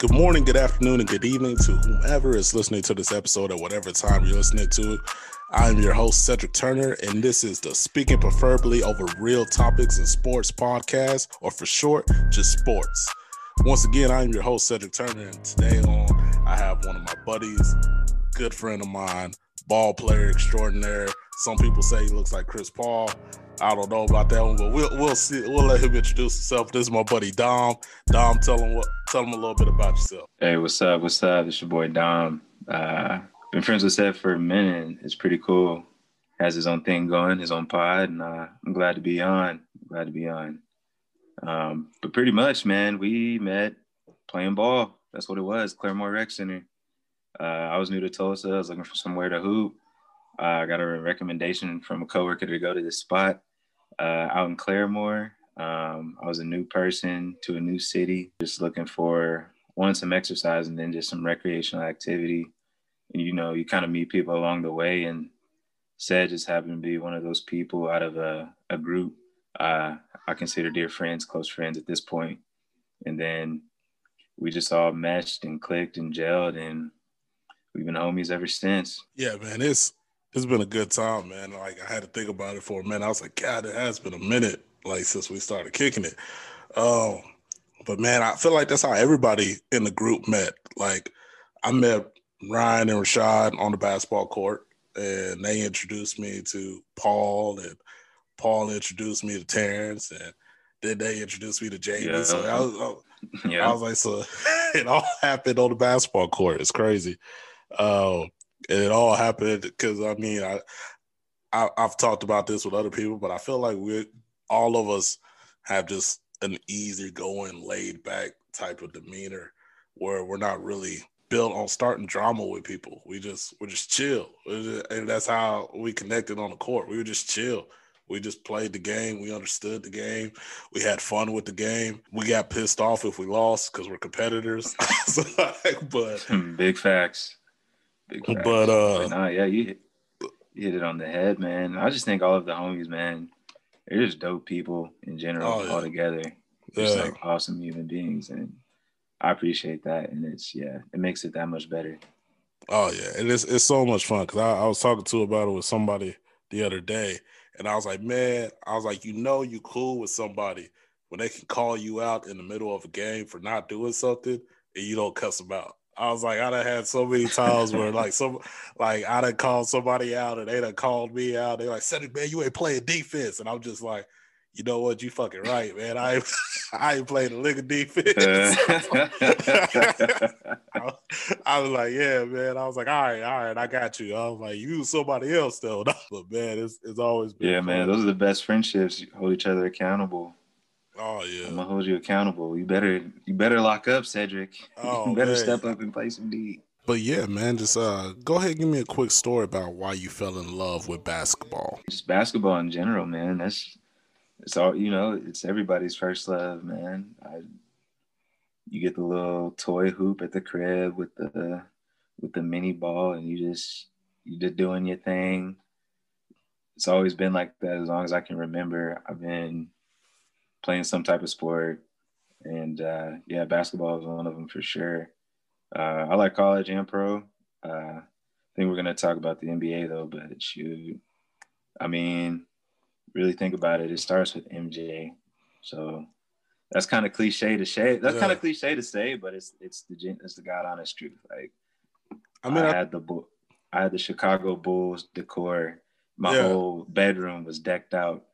Good morning, good afternoon, and good evening to whomever is listening to this episode at whatever time you're listening to it. I'm your host, Cedric Turner, and this is the Speaking Preferably Over Real Topics in Sports podcast, or for short, just sports. Once again, I'm your host, Cedric Turner, and today on, I have one of my buddies, good friend of mine, ball player extraordinaire. Some people say he looks like Chris Paul. I don't know about that one, but we'll see. We'll let him introduce himself. This is my buddy Dom. Dom, tell him a little bit about yourself. Hey, what's up? What's up? It's your boy Dom. Been friends with Seth for a minute. And it's pretty cool. Has his own thing going, his own pod, and I'm glad to be on. But pretty much, man, we met playing ball. That's what it was. Claremore Rec Center. I was new to Tulsa. I was looking for somewhere to hoop. I got a recommendation from a coworker to go to this spot out in Claremore. I was a new person to a new city, just looking for, one, some exercise and then just some recreational activity. And, you know, you kind of meet people along the way. And Sed just happened to be one of those people out of a group I consider dear friends, close friends at this point. And then we just all meshed and clicked and gelled, and we've been homies ever since. Yeah, man, it's been a good time, man. Like, I had to think about it for a minute. I was like, God, it has been a minute, like, since we started kicking it. But, man, I feel like that's how everybody in the group met. Like, I met Ryan and Rashad on the basketball court, and they introduced me to Paul, and Paul introduced me to Terrence, and then they introduced me to Jamie. Yeah. So I was like, so it all happened on the basketball court. It's crazy. And it all happened because, I mean, I've talked about this with other people, but I feel like all of us have just an easygoing, laid-back type of demeanor where we're not really built on starting drama with people. We're just chill. And that's how we connected on the court. We were just chill. We just played the game. We understood the game. We had fun with the game. We got pissed off if we lost because we're competitors. So, like, but big facts. You hit it on the head, man. I just think all of the homies, man, they're just dope people in general. Oh, yeah. All together, they're just like awesome human beings, and I appreciate that. And it makes it that much better. Oh yeah, and it's so much fun because I was talking about it with somebody the other day, and I was like, man, you know, you cool with somebody when they can call you out in the middle of a game for not doing something and you don't cuss them out. I was like, I done had so many times where I done called somebody out and they done called me out. They like, Cedric, man, you ain't playing defense. And I'm just like, you know what? You fucking right, man. I ain't playing a lick of defense. I was like, yeah, man. I was like, all right, I got you. I was like, you somebody else though. But man, it's always been fun. Man, those are the best friendships. You hold each other accountable. Oh yeah, I'm gonna hold you accountable. You better lock up, Cedric. Oh, you better step up and play some D. But yeah, man, just go ahead and give me a quick story about why you fell in love with basketball. Just basketball in general, man. It's all, you know. It's everybody's first love, man. You get the little toy hoop at the crib with the mini ball, and you just doing your thing. It's always been like that as long as I can remember. I've been playing some type of sport, and basketball is one of them for sure. I like college and pro. I think we're gonna talk about the NBA though, but shoot, I mean, really think about it. It starts with MJ, so that's kind of cliche to say. But it's the God honest truth. Like, I mean, I had the Chicago Bulls decor. My whole bedroom was decked out,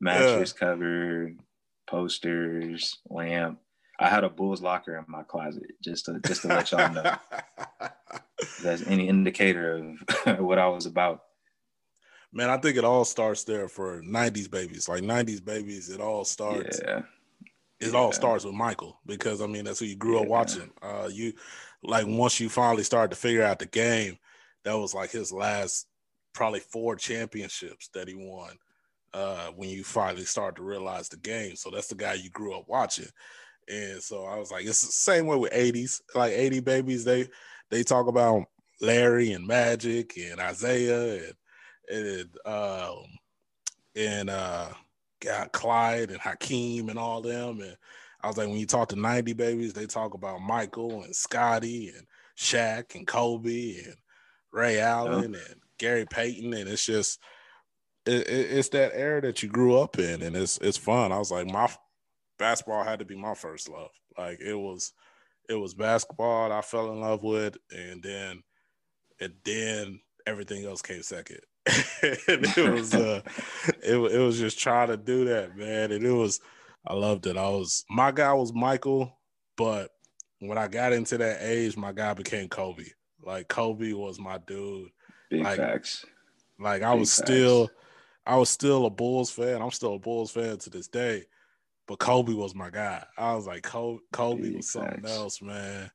mattress covered, posters, lamp. I had a Bulls locker in my closet, just to let y'all know. If that's any indicator of what I was about. Man, I think it all starts there for 90s babies. Like 90s babies, it all starts. Yeah. It all starts with Michael, because I mean that's who you grew up watching. You like, once you finally started to figure out the game, that was like his last probably 4 championships that he won. When you finally start to realize the game. So that's the guy you grew up watching. And so I was like, it's the same way with 80s. Like 80 babies, they talk about Larry and Magic and Isaiah and Clyde and Hakeem and all them. And I was like, when you talk to 90 babies, they talk about Michael and Scotty and Shaq and Kobe and Ray Allen and Gary Payton. And it's just, it's that era that you grew up in, and it's fun. I was like, my basketball had to be my first love. Like, it was basketball that I fell in love with, and then everything else came second. It was just trying to do that, man. And I loved it. My guy was Michael, but when I got into that age, my guy became Kobe. Like, Kobe was my dude. I was still a Bulls fan. I'm still a Bulls fan to this day, but Kobe was my guy. I was like, Kobe was something else, man.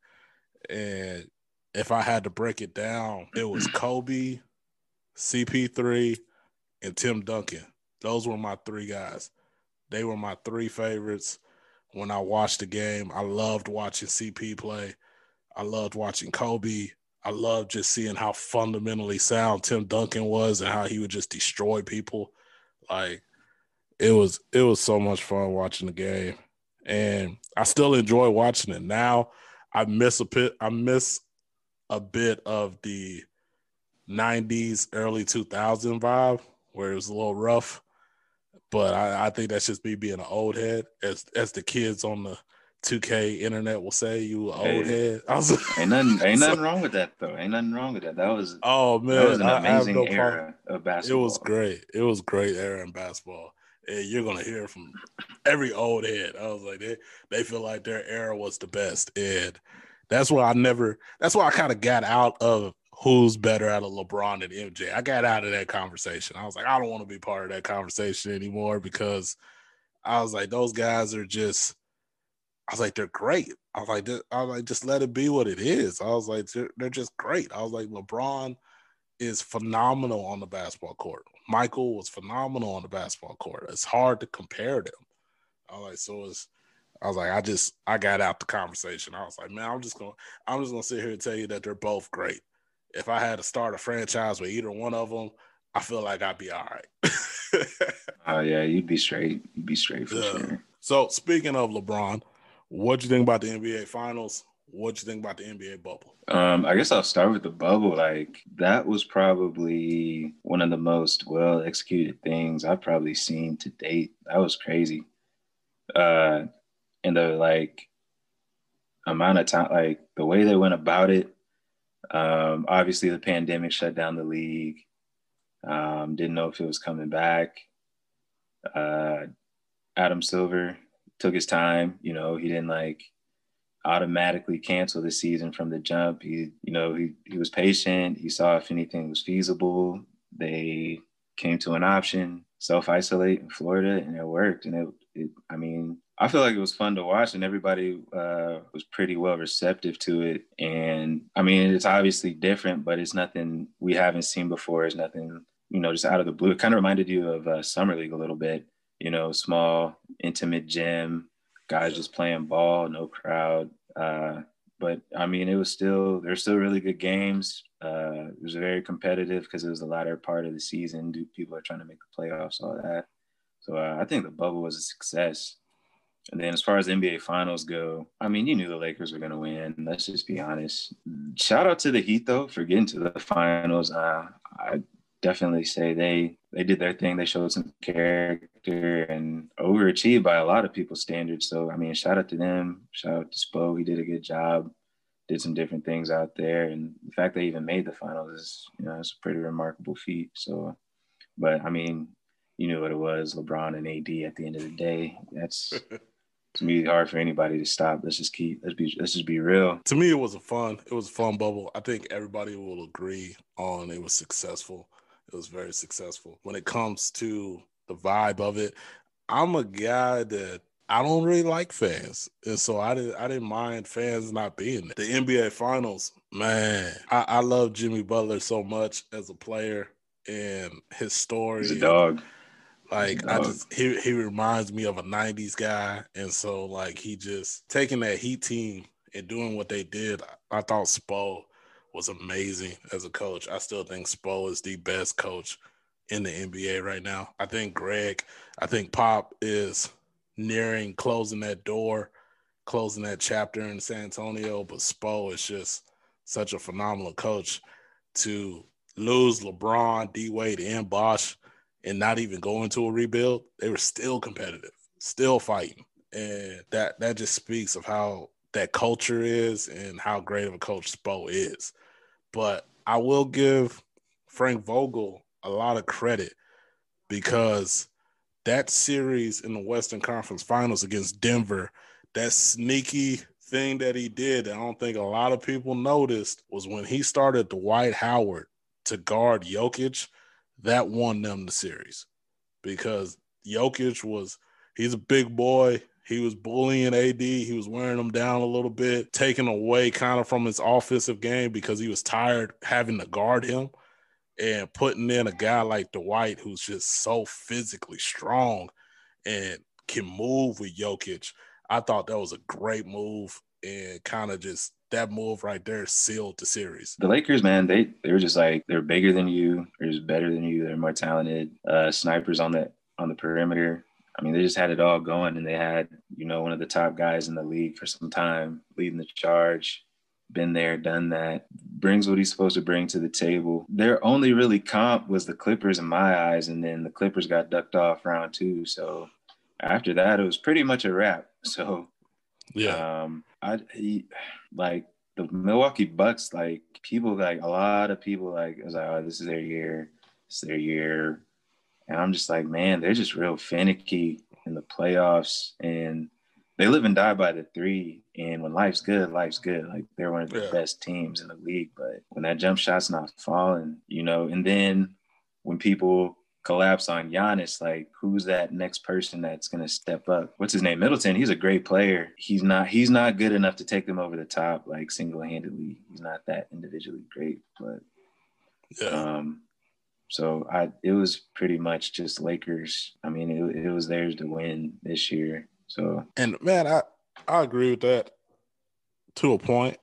And if I had to break it down, it was Kobe, CP3, and Tim Duncan. Those were my three guys. They were my three favorites when I watched the game. I loved watching CP play. I loved watching Kobe. I loved just seeing how fundamentally sound Tim Duncan was and how he would just destroy people. Like, it was so much fun watching the game, and I still enjoy watching it now. I miss a bit of the 90s, early 2000 vibe where it was a little rough. But I think that's just me being an old head, as the kids on the 2K internet will say, you an old head. Ain't nothing wrong with that, though. Ain't nothing wrong with that. That was an amazing era of basketball. It was great. It was great era in basketball. And you're gonna hear from every old head. I was like, they feel like their era was the best, and that's why I kind of got out of who's better out of LeBron and MJ. I got out of that conversation. I was like, I don't want to be part of that conversation anymore, because I was like, those guys are just, I was like, they're great. I was like, just let it be what it is. I was like, they're just great. I was like, LeBron is phenomenal on the basketball court. Michael was phenomenal on the basketball court. It's hard to compare them. I got out the conversation. I was like, man, I'm just gonna sit here and tell you that they're both great. If I had to start a franchise with either one of them, I feel like I'd be all right. Oh, yeah, you'd be straight. You'd be straight for sure. So, speaking of LeBron, what'd you think about the NBA Finals? What'd you think about the NBA bubble? I guess I'll start with the bubble. Like, that was probably one of the most well-executed things I've probably seen to date. That was crazy. And the, like, amount of time, like, the way they went about it. Obviously the pandemic shut down the league. Didn't know if it was coming back. Adam Silver took his time. You know, he didn't like automatically cancel the season from the jump. He was patient. He saw if anything was feasible. They came to an option, self-isolate in Florida, and it worked. And I feel like it was fun to watch, and everybody was pretty well receptive to it. And I mean, it's obviously different, but it's nothing we haven't seen before. It's nothing, just out of the blue. It kind of reminded you of Summer League a little bit, small, intimate gym, guys just playing ball, no crowd. But I mean, there's still really good games. It was very competitive because it was the latter part of the season. People are trying to make the playoffs, all that. So I think the bubble was a success. And then as far as the NBA Finals go, I mean, you knew the Lakers were going to win. Let's just be honest. Shout out to the Heat, though, for getting to the Finals. I definitely say they did their thing. They showed some character and overachieved by a lot of people's standards. So, I mean, shout out to them. Shout out to Spo. He did a good job. Did some different things out there. And the fact they even made the Finals is, it's a pretty remarkable feat. So, but, I mean, you knew what it was, LeBron and AD at the end of the day. That's – to me, it's hard for anybody to stop. Let's just be real. To me, it was a fun bubble. I think everybody will agree on it was successful. It was very successful. When it comes to the vibe of it, I'm a guy that I don't really like fans. And so I didn't mind fans not being there. The NBA Finals, man, I love Jimmy Butler so much as a player and his story. He's a dog. Like, I just, he reminds me of a 90s guy. And so, like, he just taking that Heat team and doing what they did. I thought Spo was amazing as a coach. I still think Spo is the best coach in the NBA right now. I think Pop is nearing closing that door closing that chapter in San Antonio, but Spo is just such a phenomenal coach. To lose LeBron, D-Wade, and Bosch and not even go into a rebuild, they were still competitive, still fighting. And that just speaks of how that culture is and how great of a coach Spo is. But I will give Frank Vogel a lot of credit, because that series in the Western Conference Finals against Denver, that sneaky thing that he did that I don't think a lot of people noticed was when he started Dwight Howard to guard Jokic, that won them the series, because Jokic he's a big boy. He was bullying AD. He was wearing him down a little bit, taking away kind of from his offensive game because he was tired having to guard him, and putting in a guy like Dwight who's just so physically strong and can move with Jokic. I thought that was a great move, and kind of just that move right there sealed the series. The Lakers, man, they were just like, they're bigger than you. They're just better than you. They're more talented. Snipers on the perimeter. I mean, they just had it all going, and they had, you know, one of the top guys in the league for some time leading the charge. Been there, done that. Brings what he's supposed to bring to the table. Their only really comp was the Clippers in my eyes, and then the Clippers got ducked off round two. So after that, it was pretty much a wrap. So, yeah, like the Milwaukee Bucks, like people, like a lot of people, like, I was like, oh, this is their year. It's their year. And I'm just like, man, they're just real finicky in the playoffs, and they live and die by the three. And when life's good, life's good. Like, they're one of the best teams in the league. But when that jump shot's not falling, you know, and then when people collapse on Giannis, like, who's that next person that's going to step up? What's his name? Middleton. He's a great player. He's not good enough to take them over the top, like, single-handedly. He's not that individually great, but it was pretty much just Lakers. I mean, it was theirs to win this year. So, and man, I agree with that to a point,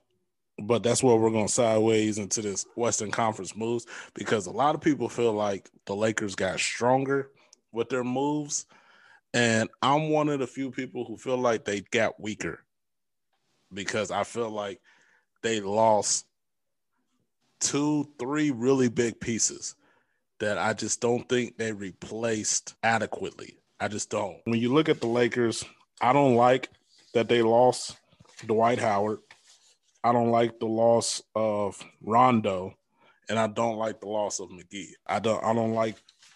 but that's where we're going sideways into this Western Conference moves, because a lot of people feel like the Lakers got stronger with their moves, and I'm one of the few people who feel like they got weaker, because I feel like they lost 2-3 really big pieces that I just don't think they replaced adequately. I just don't. When you look at the Lakers, I don't like that they lost Dwight Howard. I don't like the loss of Rondo, and I don't like the loss of McGee. I don't like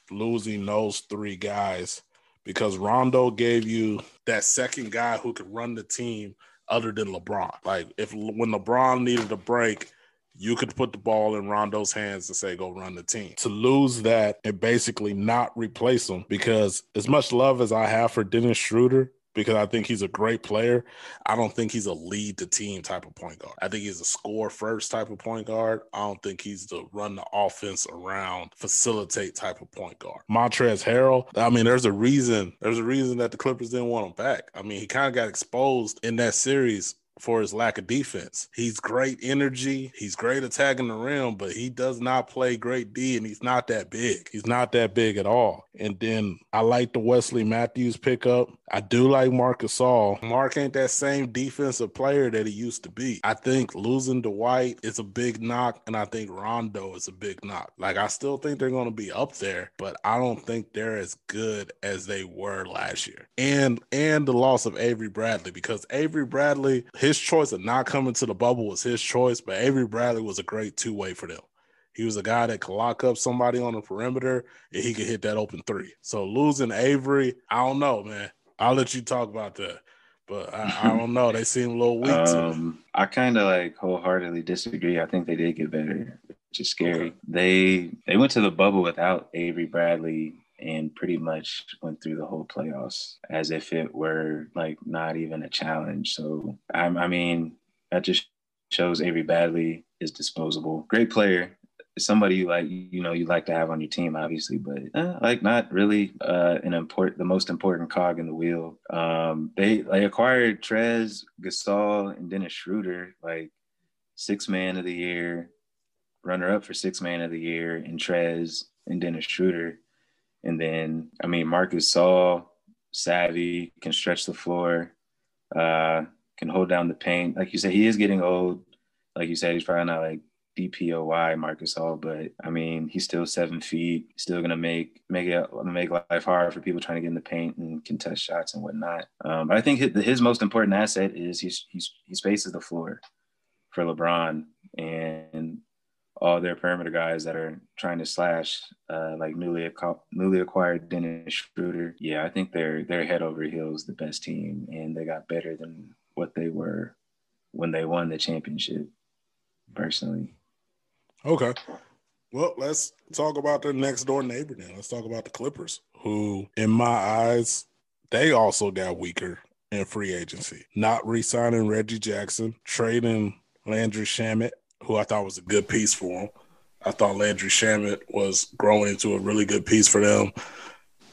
losing those three guys, because Rondo gave you that second guy who could run the team other than LeBron. Like, when LeBron needed a break, you could put the ball in Rondo's hands and say, go run the team. To lose that and basically not replace him, because as much love as I have for Dennis Schroeder, because I think he's a great player, I don't think he's a lead-the-team type of point guard. I think he's a score-first type of point guard. I don't think he's the run-the-offense around, facilitate type of point guard. Montrezl Harrell, I mean, there's a reason that the Clippers didn't want him back. I mean, he kind of got exposed in that series for his lack of defense. He's great energy. He's great attacking the rim, but he does not play great D, and he's not that big. He's not that big at all. And then I like the Wesley Matthews pickup. I do like Marc Gasol. Mark ain't that same defensive player that he used to be. I think losing Dwight is a big knock, and I think Rondo is a big knock. Like, I still think they're going to be up there, but I don't think they're as good as they were last year. And the loss of Avery Bradley, because Avery Bradley, his choice of not coming to the bubble was his choice, but Avery Bradley was a great two-way for them. He was a guy that could lock up somebody on the perimeter, and he could hit that open three. So losing Avery, I don't know, man. I'll let you talk about that, but I don't know. They seem a little weak to me. I kind of like wholeheartedly disagree. I think they did get better, which is scary. Okay. They went to the bubble without Avery Bradley and pretty much went through the whole playoffs as if it were, like, not even a challenge. So, I mean, that just shows Avery Bradley is disposable. Great player. Somebody you like, you know, you like to have on your team, obviously, but like, not really the most important cog in the wheel. They like acquired Trez, Gasol, and Dennis Schroeder, like, six-man of the year, runner-up for six-man of the year, and Trez and Dennis Schroeder. And then, I mean, Marc Gasol, savvy, can stretch the floor. can hold down the paint. Like you said, he is getting old. Like you said, he's probably not like DPOY Marc Gasol, but I mean, he's still 7 feet, still gonna make life hard for people trying to get in the paint and contest shots and whatnot. But I think his most important asset is he spaces the floor for LeBron and all their perimeter guys that are trying to slash, like newly acquired Dennis Schroeder. Yeah, I think they're head over heels the best team, and they got better than what they were when they won the championship, personally. Okay. Well, let's talk about their next door neighbor now. Let's talk about the Clippers, who, in my eyes, they also got weaker in free agency. Not re-signing Reggie Jackson, trading Landry Shamet, who I thought was a good piece for him. I thought Landry Shamet was growing into a really good piece for them.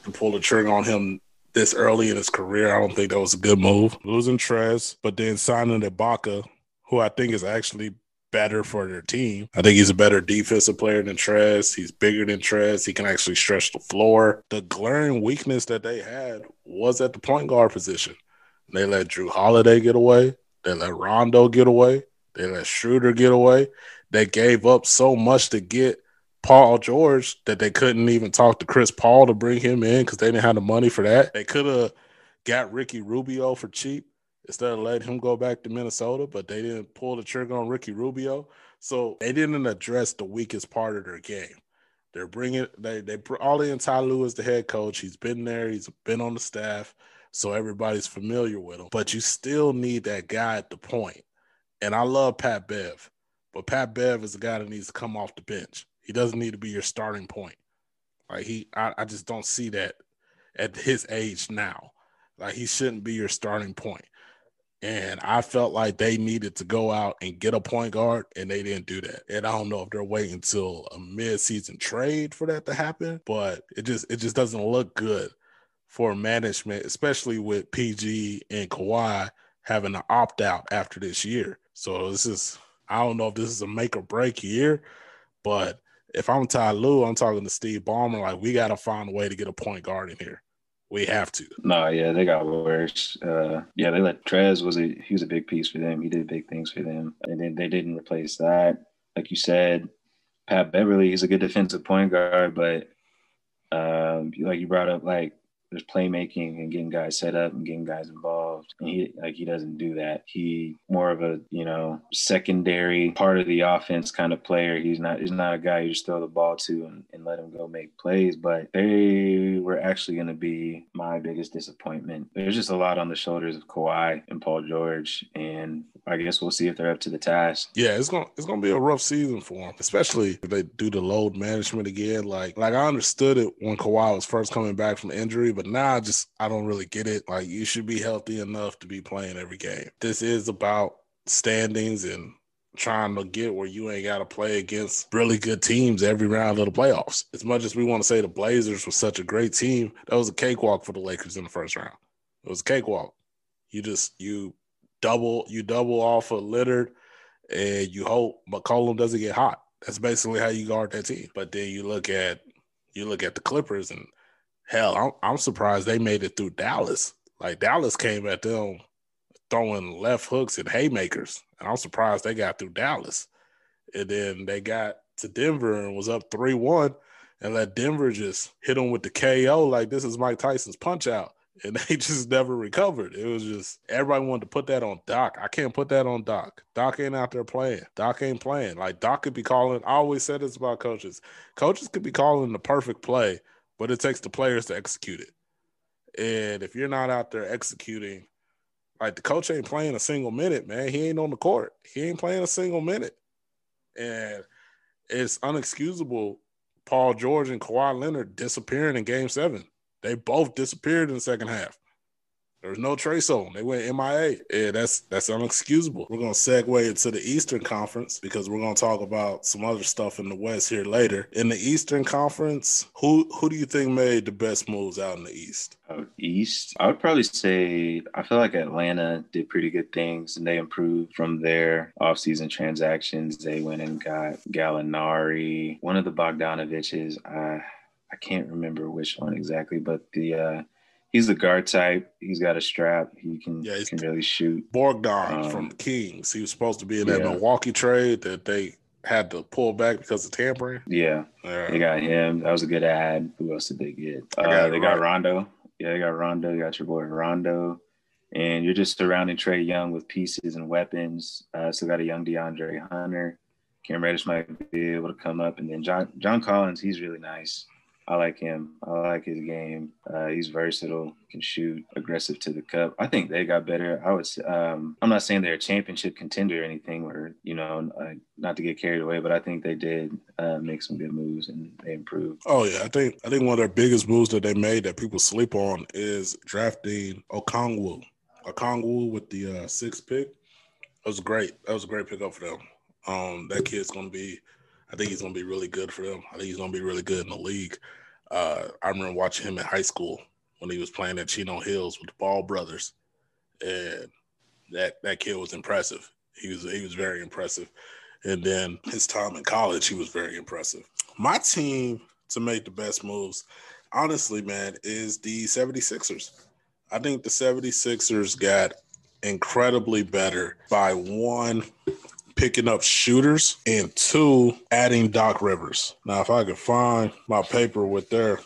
To pull the trigger on him this early in his career, I don't think that was a good move. Losing Trez, but then signing Ibaka, who I think is actually better for their team. I think he's a better defensive player than Trez. He's bigger than Trez. He can actually stretch the floor. The glaring weakness that they had was at the point guard position. They let Drew Holiday get away. They let Rondo get away. They let Schroeder get away. They gave up so much to get Paul George that they couldn't even talk to Chris Paul to bring him in because they didn't have the money for that. They could have got Ricky Rubio for cheap instead of letting him go back to Minnesota, but they didn't pull the trigger on Ricky Rubio. So they didn't address the weakest part of their game. They're bringing Ollie and Ty Lue is the head coach. He's been there. He's been on the staff, so everybody's familiar with him. But you still need that guy at the point. And I love Pat Bev, but Pat Bev is a guy that needs to come off the bench. He doesn't need to be your starting point. Like I just don't see that at his age now. Like he shouldn't be your starting point. And I felt like they needed to go out and get a point guard, and they didn't do that. And I don't know if they're waiting until a mid-season trade for that to happen, but it just doesn't look good for management, especially with PG and Kawhi having to opt out after this year. So I don't know if this is a make or break year, but if I'm Ty Lue, I'm talking to Steve Ballmer, like, we got to find a way to get a point guard in here. We have to. No, yeah, they got worse. They let Trez he was a big piece for them. He did big things for them. And then they didn't replace that. Like you said, Pat Beverly, he's a good defensive point guard, but like you brought up, like, there's playmaking and getting guys set up and getting guys involved. And he doesn't do that. He more of a, secondary part of the offense kind of player. He's not a guy you just throw the ball to and let him go make plays. But they were actually going to be my biggest disappointment. There's just a lot on the shoulders of Kawhi and Paul George. And I guess we'll see if they're up to the task. Yeah, it's gonna be a rough season for them, especially if they do the load management again. Like I understood it when Kawhi was first coming back from injury, but now I don't really get it. Like, you should be healthy enough to be playing every game. This is about standings and trying to get where you ain't got to play against really good teams every round of the playoffs. As much as we want to say the Blazers were such a great team, that was a cakewalk for the Lakers in the first round. It was a cakewalk. You double off of Leonard, and you hope McCollum doesn't get hot. That's basically how you guard that team. But then you look at the Clippers, and hell, I'm surprised they made it through Dallas. Like, Dallas came at them throwing left hooks and haymakers, and I'm surprised they got through Dallas. And then they got to Denver and was up 3-1, and let Denver just hit them with the KO like this is Mike Tyson's punch out, and they just never recovered. It was just everybody wanted to put that on Doc. I can't put that on Doc. Doc ain't out there playing. Doc ain't playing. Like, Doc could be calling. I always said this about coaches. Coaches could be calling the perfect play, but it takes the players to execute it. And if you're not out there executing, like, the coach ain't playing a single minute, man. He ain't on the court. He ain't playing a single minute. And it's unexcusable, Paul George and Kawhi Leonard disappearing in Game 7. They both disappeared in the second half. There was no trace on them. They went MIA. Yeah, that's unexcusable. We're going to segue into the Eastern Conference because we're going to talk about some other stuff in the West here later. In the Eastern Conference, who do you think made the best moves out in the East? Out East? I would probably say I feel like Atlanta did pretty good things, and they improved from their offseason transactions. They went and got Gallinari, one of the Bogdanoviches. I can't remember which one exactly, but the He's the guard type. He's got a strap. He can, yeah, can really shoot. Bogdan from Kings. He was supposed to be in that Milwaukee trade that they had to pull back because of tampering. Yeah. They got him. That was a good ad. Who else did they get? They got Rondo. Yeah, they got Rondo. You got your boy Rondo. And you're just surrounding Trae Young with pieces and weapons. Still got a young DeAndre Hunter. Cam Reddish might be able to come up. And then John Collins, he's really nice. I like him. I like his game. He's versatile, can shoot, aggressive to the cup. I think they got better. I would. I'm not saying they're a championship contender or anything, or not to get carried away, but I think they did make some good moves and they improved. Oh yeah, I think one of their biggest moves that they made that people sleep on is drafting Okongwu. Okongwu with the sixth pick. That was great. That was a great pick up for them. That kid's gonna be. I think he's gonna be really good for them. I think he's gonna be really good in the league. I remember watching him in high school when he was playing at Chino Hills with the Ball brothers, and that kid was impressive. He was very impressive, and then his time in college he was very impressive. My team to make the best moves, honestly, man, is the 76ers. I think the 76ers got incredibly better by one, picking up shooters, and two, adding Doc Rivers. Now, if I could find my paper with their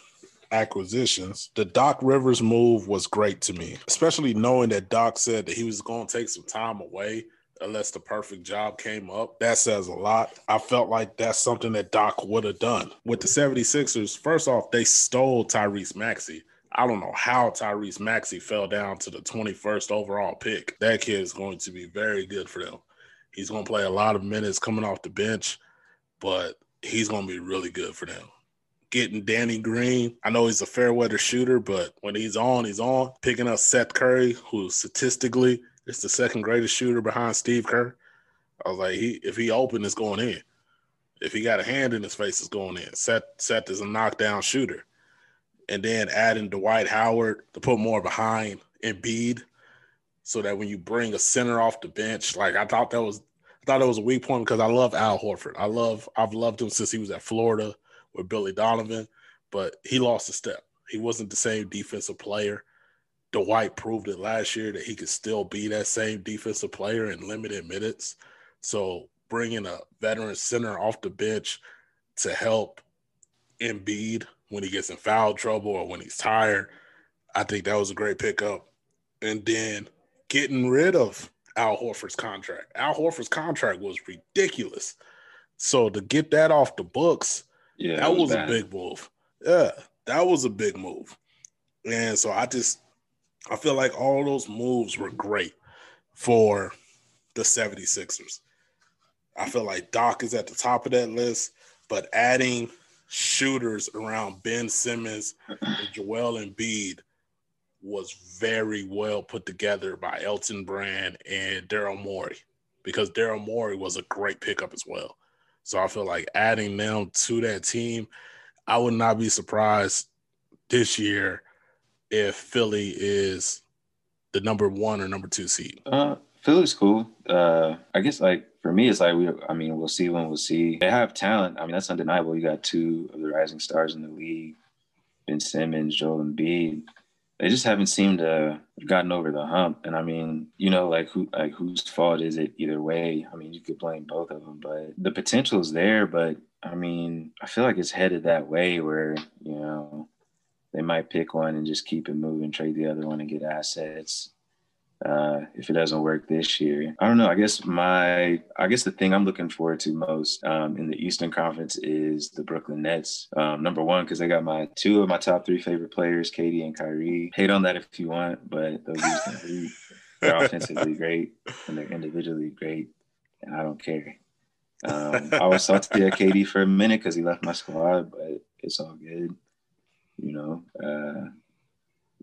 acquisitions, the Doc Rivers move was great to me, especially knowing that Doc said that he was going to take some time away unless the perfect job came up. That says a lot. I felt like that's something that Doc would have done. With the 76ers, first off, they stole Tyrese Maxey. I don't know how Tyrese Maxey fell down to the 21st overall pick. That kid is going to be very good for them. He's going to play a lot of minutes coming off the bench, but he's going to be really good for them. Getting Danny Green, I know he's a fair-weather shooter, but when he's on, he's on. Picking up Seth Curry, who statistically is the second greatest shooter behind Steve Kerr. I was like, if he open, it's going in. If he got a hand in his face, it's going in. Seth is a knockdown shooter. And then adding Dwight Howard to put more behind Embiid, so that when you bring a center off the bench, like I thought that was a weak point because I love Al Horford. I've loved him since he was at Florida with Billy Donovan, but he lost a step. He wasn't the same defensive player. Dwight proved it last year that he could still be that same defensive player in limited minutes. So bringing a veteran center off the bench to help Embiid when he gets in foul trouble or when he's tired, I think that was a great pickup. And then getting rid of Al Horford's contract. Al Horford's contract was ridiculous. So to get that off the books, that was a big move. Yeah, that was a big move. And so I feel like all those moves were great for the 76ers. I feel like Doc is at the top of that list, but adding shooters around Ben Simmons and Joel Embiid was very well put together by Elton Brand and Daryl Morey, because Daryl Morey was a great pickup as well. So I feel like adding them to that team, I would not be surprised this year if Philly is the number one or number two seed. Philly's cool. I guess, like, for me, it's like, we'll see when we'll see. They have talent. I mean, that's undeniable. You got two of the rising stars in the league, Ben Simmons, Joel Embiid. They just haven't seemed to have gotten over the hump. And I mean, whose fault is it either way? I mean, you could blame both of them, but the potential is there. But I mean, I feel like it's headed that way where, they might pick one and just keep it moving, trade the other one and get assets. If it doesn't work this year, I don't know. I guess the thing I'm looking forward to most in the Eastern Conference is the Brooklyn Nets. Number one, because they got my two of my top three favorite players, KD and Kyrie. Hate on that if you want, but those they're offensively great and they're individually great, and I don't care. I was salty at KD for a minute because he left my squad, but it's all good.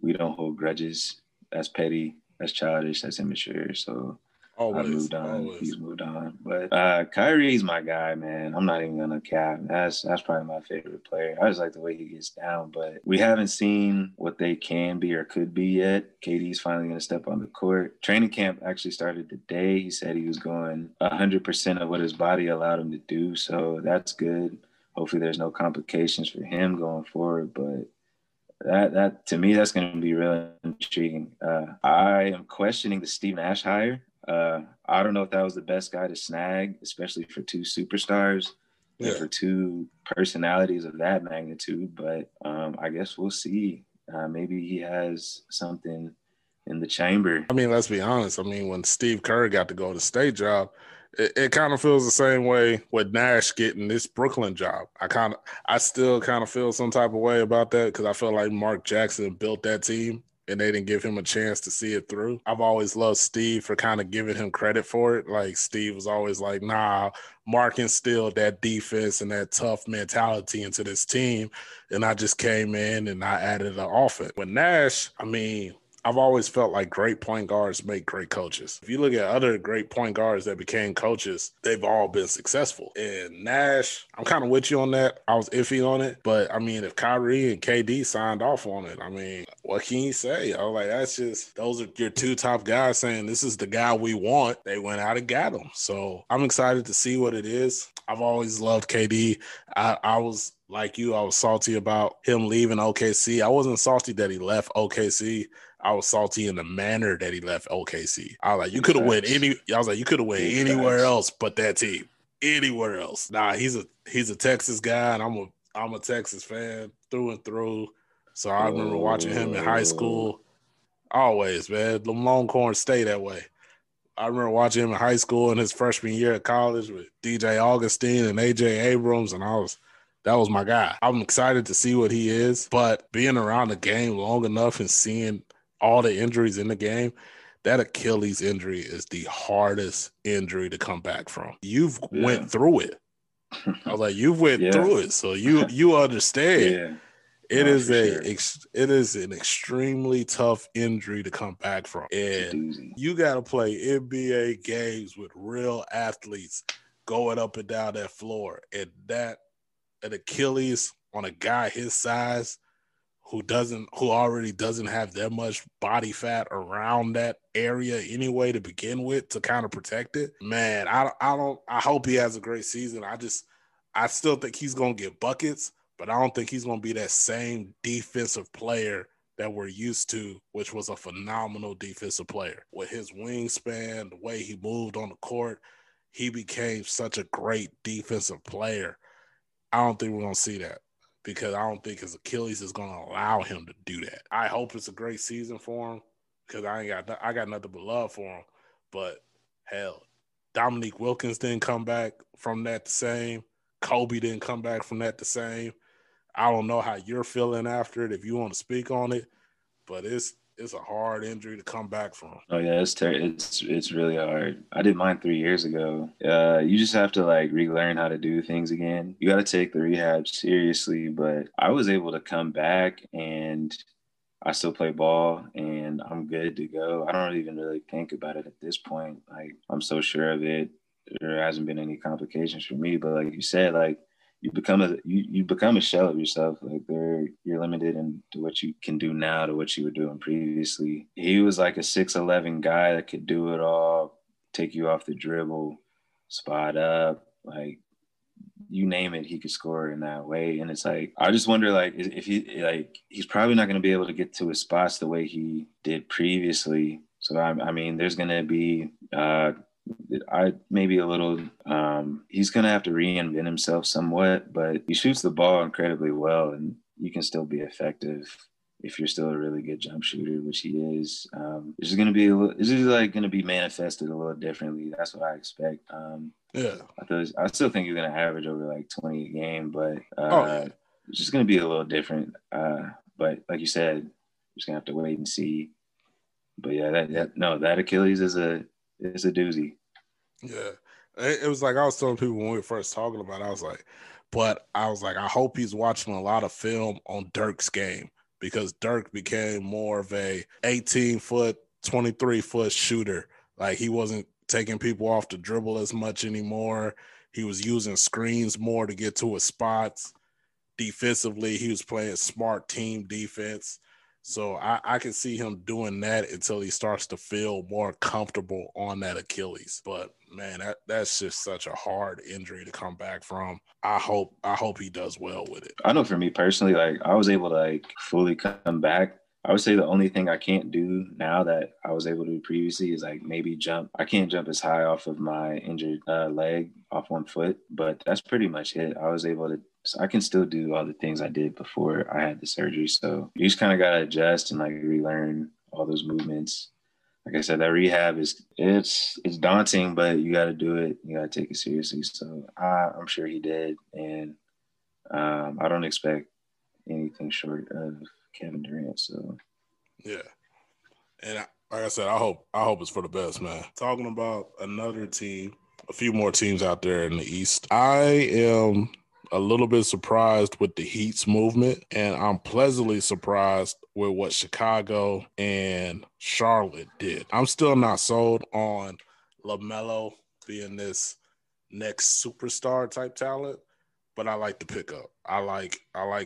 We don't hold grudges. That's petty. That's childish. That's immature. So always, I moved on. Always. He's moved on. But Kyrie's my guy, man. I'm not even gonna cap. That's probably my favorite player. I just like the way he gets down. But we haven't seen what they can be or could be yet. KD's finally gonna step on the court. Training camp actually started today. He said he was going 100% of what his body allowed him to do. So that's good. Hopefully, there's no complications for him going forward. But That to me, that's going to be really intriguing. I am questioning the Steve Nash hire. I don't know if that was the best guy to snag, especially for two superstars and for two personalities of that magnitude. But I guess we'll see. Maybe he has something in the chamber. I mean, let's be honest. I mean, when Steve Kerr got to go to state job, it kind of feels the same way with Nash getting this Brooklyn job. I still feel some type of way about that because I feel like Mark Jackson built that team and they didn't give him a chance to see it through. I've always loved Steve for kind of giving him credit for it. Like, Steve was always like, nah, Mark instilled that defense and that tough mentality into this team, and I just came in and I added an offense. With Nash, I mean, I've always felt like great point guards make great coaches. If you look at other great point guards that became coaches, they've all been successful. And Nash, I'm kind of with you on that. I was iffy on it. But, I mean, if Kyrie and KD signed off on it, I mean, what can you say? I was like, that's just, those are your two top guys saying, this is the guy we want. They went out and got him. So I'm excited to see what it is. I've always loved KD. I was like you, I was salty about him leaving OKC. I wasn't salty that he left OKC. I was salty in the manner that he left OKC. I was like, you could have went anywhere else but that team. Anywhere else. Nah, he's a Texas guy, and I'm a Texas fan through and through. So I remember watching him in high school. Always, man. The Longhorns stay that way. I remember watching him in high school in his freshman year at college with DJ Augustine and AJ Abrams, and that was my guy. I'm excited to see what he is, but being around the game long enough and seeing all the injuries in the game, that Achilles injury is the hardest injury to come back from. You've went through it. I was like, you've went through it, so you understand. Yeah. It is an extremely tough injury to come back from, and you got to play NBA games with real athletes going up and down that floor, and that an Achilles on a guy his size, who already doesn't have that much body fat around that area anyway to begin with to kind of protect it. Man, I hope he has a great season. I still think he's going to get buckets, but I don't think he's going to be that same defensive player that we're used to, which was a phenomenal defensive player. With his wingspan, the way he moved on the court, he became such a great defensive player. I don't think we're going to see that, because I don't think his Achilles is going to allow him to do that. I hope it's a great season for him, because I got nothing but love for him. But hell, Dominique Wilkins didn't come back from that the same. Kobe didn't come back from that the same. I don't know how you're feeling after it, if you want to speak on it, but it's a hard injury to come back from. Oh yeah, it's really hard. I did mine 3 years ago. You just have to relearn how to do things again. You got to take the rehab seriously, but I was able to come back and I still play ball and I'm good to go. I don't even really think about it at this point. I'm so sure of it. There hasn't been any complications for me, but like you said, you become a shell of yourself. You're limited in to what you can do now to what you were doing previously. He was like a 6'11" guy that could do it all, take you off the dribble, spot up, you name it, he could score in that way. And it's I just wonder if he he's probably not going to be able to get to his spots the way he did previously. So I mean, there's going to be he's going to have to reinvent himself somewhat, but he shoots the ball incredibly well and you can still be effective if you're still a really good jump shooter, which he is. Going to be manifested a little differently. That's what I expect. I still think you're going to average over 20 a game, but it's just going to be a little different. But like you said, you're just going to have to wait and see. But yeah, that Achilles is a doozy. Yeah. It was I was telling people when we were first talking about it, I was like, I hope he's watching a lot of film on Dirk's game, because Dirk became more of a 18-foot, 23-foot shooter. He wasn't taking people off the dribble as much anymore. He was using screens more to get to his spots. Defensively, he was playing smart team defense. So I can see him doing that until he starts to feel more comfortable on that Achilles. But man, that's just such a hard injury to come back from. I hope he does well with it. I know for me personally, like, I was able to like fully come back. I would say the only thing I can't do now that I was able to do previously is like maybe jump. I can't jump as high off of my injured leg off one foot, but that's pretty much it. I was able to, so I can still do all the things I did before I had the surgery. So you just kind of got to adjust and like relearn all those movements. Like I said, that rehab is it's daunting, but you got to do it. You got to take it seriously. So I'm sure he did. And I don't expect anything short of Kevin Durant. So yeah, and like I said, I hope it's for the best, man. Talking about another team, a few more teams out there in the East. I am a little bit surprised with the Heat's movement, and I'm pleasantly surprised with what Chicago and Charlotte did. I'm still not sold on LaMelo being this next superstar type talent, but I like the pickup. I like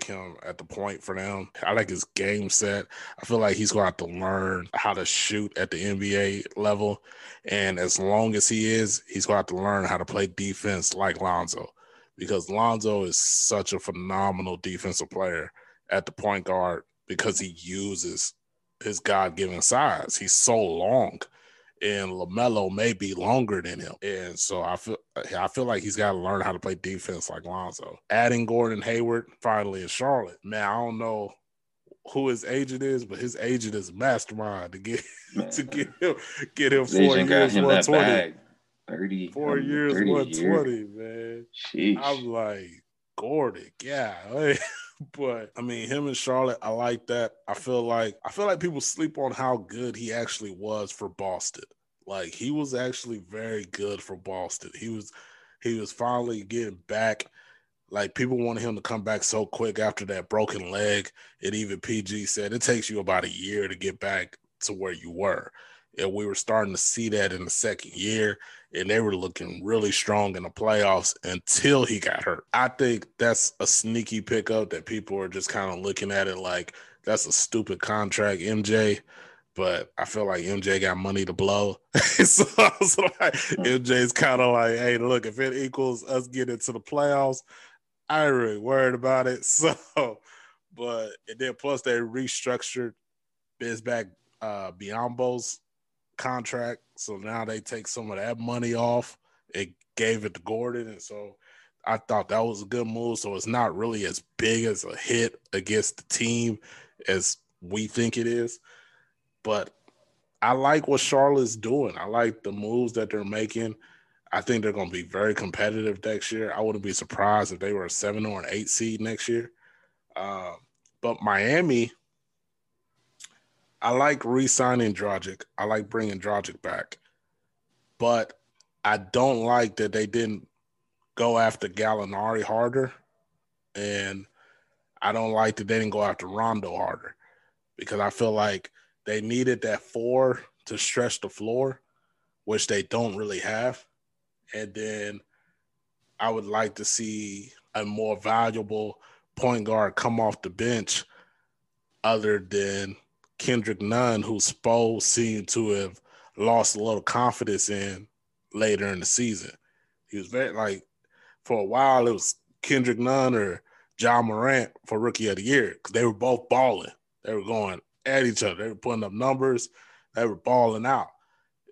him at the point for them. I like his game set. I feel like he's going to have to learn how to shoot at the NBA level, and as long as he is, he's going to have to learn how to play defense like Lonzo, because Lonzo is such a phenomenal defensive player at the point guard because he uses his God-given size. He's so long, and LaMelo may be longer than him. And so I feel like he's got to learn how to play defense like Lonzo. Adding Gordon Hayward finally in Charlotte. Man, I don't know who his agent is, but his agent is mastermind to get him 4 years, 120. 4 years, 120, man. Sheesh. I'm like, Gordon, yeah. But I mean, him and Charlotte, I like that. I feel like people sleep on how good he actually was for Boston. Like, he was actually very good for Boston. He was finally getting back. Like, people wanted him to come back so quick after that broken leg. And even PG said it takes you about a year to get back to where you were. And we were starting to see that in the second year, and they were looking really strong in the playoffs until he got hurt. I think that's a sneaky pickup that people are just kind of looking at it like that's a stupid contract, MJ. But I feel like MJ got money to blow. So I was like, MJ's kind of like, hey, look, if it equals us getting to the playoffs, I ain't really worried about it. So, but and then plus they restructured Bismack Biyombo's contract, so now they take some of that money off. It gave it to Gordon, and so I thought that was a good move. So it's not really as big as a hit against the team as we think it is, but I like what Charlotte's doing. I like the moves that they're making. I think they're going to be very competitive next year. I wouldn't be surprised if they were a 7 or an 8 seed next year. But Miami, I like re-signing Dragic. I like bringing Dragic back. But I don't like that they didn't go after Gallinari harder. And I don't like that they didn't go after Rondo harder, because I feel like they needed that 4 to stretch the floor, which they don't really have. And then I would like to see a more valuable point guard come off the bench other than Kendrick Nunn, who Spo seemed to have lost a little confidence in later in the season. He was very, like, for a while, it was Kendrick Nunn or John Morant for Rookie of the Year, because they were both balling. They were going at each other. They were putting up numbers. They were balling out.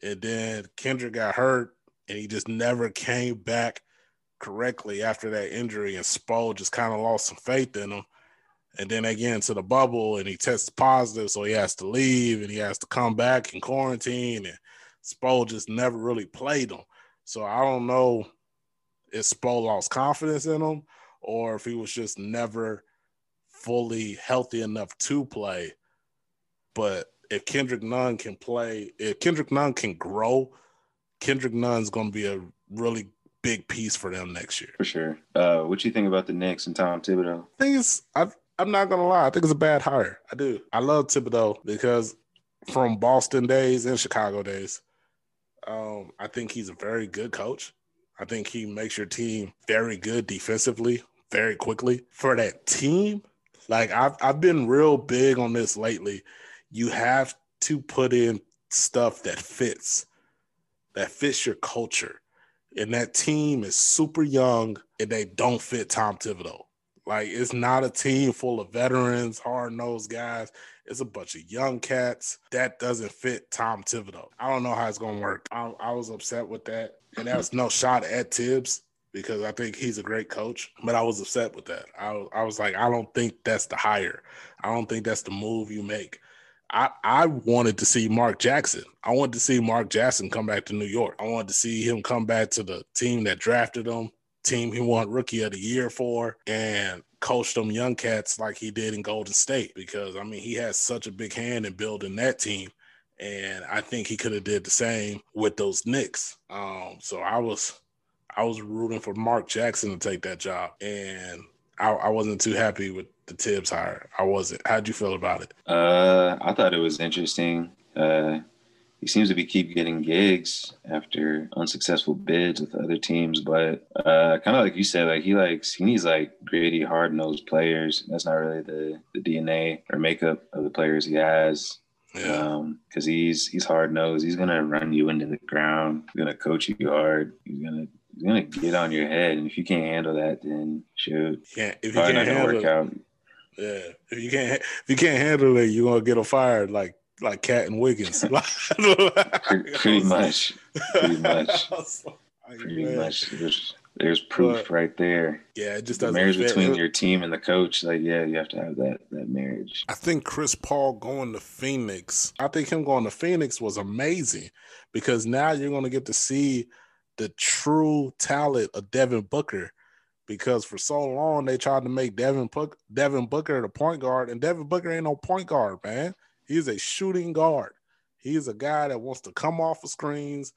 And then Kendrick got hurt, and he just never came back correctly after that injury, and Spo just kind of lost some faith in him. And then they get into the bubble, and he tests positive, so he has to leave, and he has to come back and quarantine, and Spo just never really played him. So I don't know if Spo lost confidence in him or if he was just never fully healthy enough to play. But if Kendrick Nunn can play, if Kendrick Nunn can grow, Kendrick Nunn's going to be a really big piece for them next year. For sure. What you think about the Knicks and Tom Thibodeau? I'm not going to lie. I think it's a bad hire. I do. I love Thibodeau because from Boston days and Chicago days, I think he's a very good coach. I think he makes your team very good defensively, very quickly. For that team, like I've been real big on this lately. You have to put in stuff that fits your culture. and that team is super young, and they don't fit Tom Thibodeau. Like, it's not a team full of veterans, hard-nosed guys. It's a bunch of young cats. That doesn't fit Tom Thibodeau. I don't know how it's going to work. I was upset with that. And that's no shot at Tibbs, because I think he's a great coach. But I was upset with that. I was like, I don't think that's the hire. I don't think that's the move you make. I wanted to see Mark Jackson. I wanted to see Mark Jackson come back to New York. I wanted to see him come back to the team that drafted him, team he won Rookie of the Year for, and coach them young cats like he did in Golden State, because, I mean, he has such a big hand in building that team. And I think he could have did the same with those Knicks. So I was rooting for Mark Jackson to take that job. And I wasn't too happy with the Tibbs hire. I wasn't. How'd you feel about it? I thought it was interesting. He seems to be keep getting gigs after unsuccessful bids with other teams. But kind of like you said, like he needs like gritty, hard-nosed players. That's not really the DNA or makeup of the players he has. Yeah. Because he's hard-nosed. He's gonna run you into the ground. He's gonna coach you hard. He's gonna get on your head. And if you can't handle that, then shoot. Yeah. If you can't handle it, yeah. If you can't handle it, you're gonna get him fired. Like Cat and Wiggins. Pretty much. There's proof right there. Yeah, it just doesn't. The marriage between your team and the coach. Like, yeah, you have to have that marriage. I think Chris Paul going to Phoenix. I think him going to Phoenix was amazing, because now you're going to get to see the true talent of Devin Booker. Because for so long they tried to make Devin Booker the point guard, and Devin Booker ain't no point guard, man. He's a shooting guard. He's a guy that wants to come off of screens.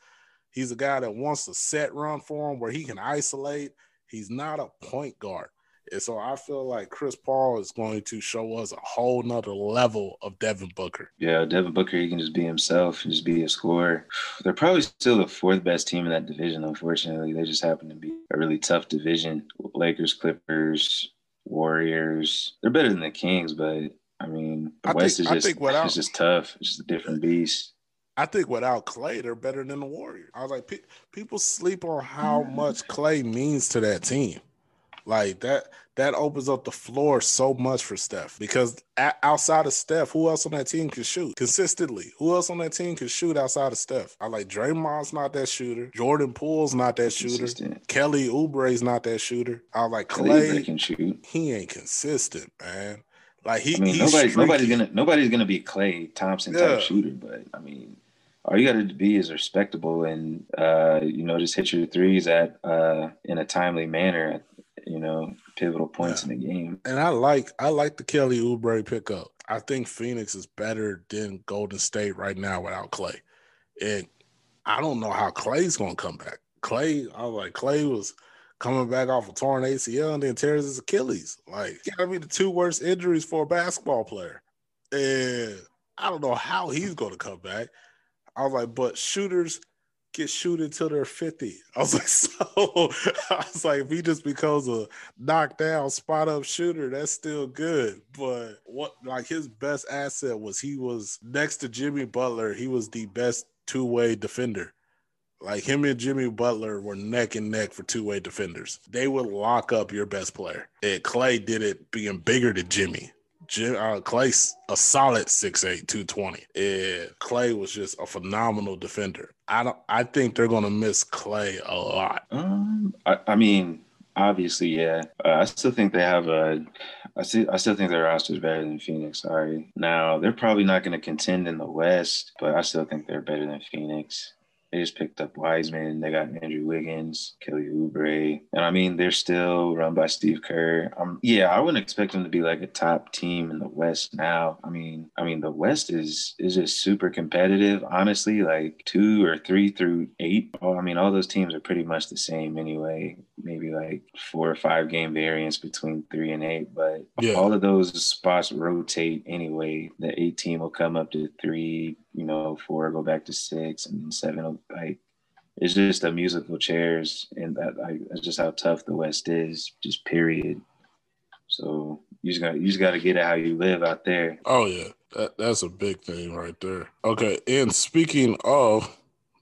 He's a guy that wants a set run for him where he can isolate. He's not a point guard. And so I feel like Chris Paul is going to show us a whole nother level of Devin Booker. Yeah, Devin Booker, he can just be himself and just be a scorer. They're probably still the fourth best team in that division, unfortunately. They just happen to be a really tough division. Lakers, Clippers, Warriors. They're better than the Kings, but I mean, the West is just tough. It's just a different beast. I think without Clay, they're better than the Warriors. I was like, people sleep on how much Clay means to that team. Like, that opens up the floor so much for Steph, because outside of Steph, who else on that team can shoot consistently? Who else on that team can shoot outside of Steph? I like Draymond's not that shooter. Jordan Poole's not that shooter. Consistent. Kelly Oubre's not that shooter. I like Clay can shoot. He ain't consistent, man. Like nobody's gonna be Klay Thompson type shooter, but I mean, all you gotta be is respectable and just hit your threes in a timely manner. You know, pivotal points in the game. And I like the Kelly Oubre pickup. I think Phoenix is better than Golden State right now without Klay, and I don't know how Klay's gonna come back. Klay was coming back off a torn ACL and then tears his Achilles. Like, gotta be the two worst injuries for a basketball player. And I don't know how he's gonna come back. I was like, but shooters get shooted till they're 50. I was like, if he just becomes a knockdown, spot up shooter, that's still good. But his best asset was he was next to Jimmy Butler. He was the best two-way defender. Like, him and Jimmy Butler were neck and neck for two-way defenders. They would lock up your best player. And Clay did it being bigger than Jimmy. Clay's a solid 6'8", 220. And Clay was just a phenomenal defender. I think they're going to miss Clay a lot. Obviously, yeah. I still think they have I still think their roster is better than Phoenix. Sorry. Now, they're probably not going to contend in the West, but I still think they're better than Phoenix. They just picked up Wiseman. They got Andrew Wiggins, Kelly Oubre. And, I mean, they're still run by Steve Kerr. I wouldn't expect them to be like a top team in the West now. I mean, the West is just super competitive, honestly, like 2 or 3 through 8. I mean, all those teams are pretty much the same anyway, maybe like 4 or 5 game variance between 3 and 8. But all of those spots rotate anyway. The 8 team will come up to 3, 4, go back to 6, and then 7. Like, it's just the musical chairs, and that's just how tough the West is, just period. So you just gotta get it how you live out there. Oh yeah, that's a big thing right there. Okay, and speaking of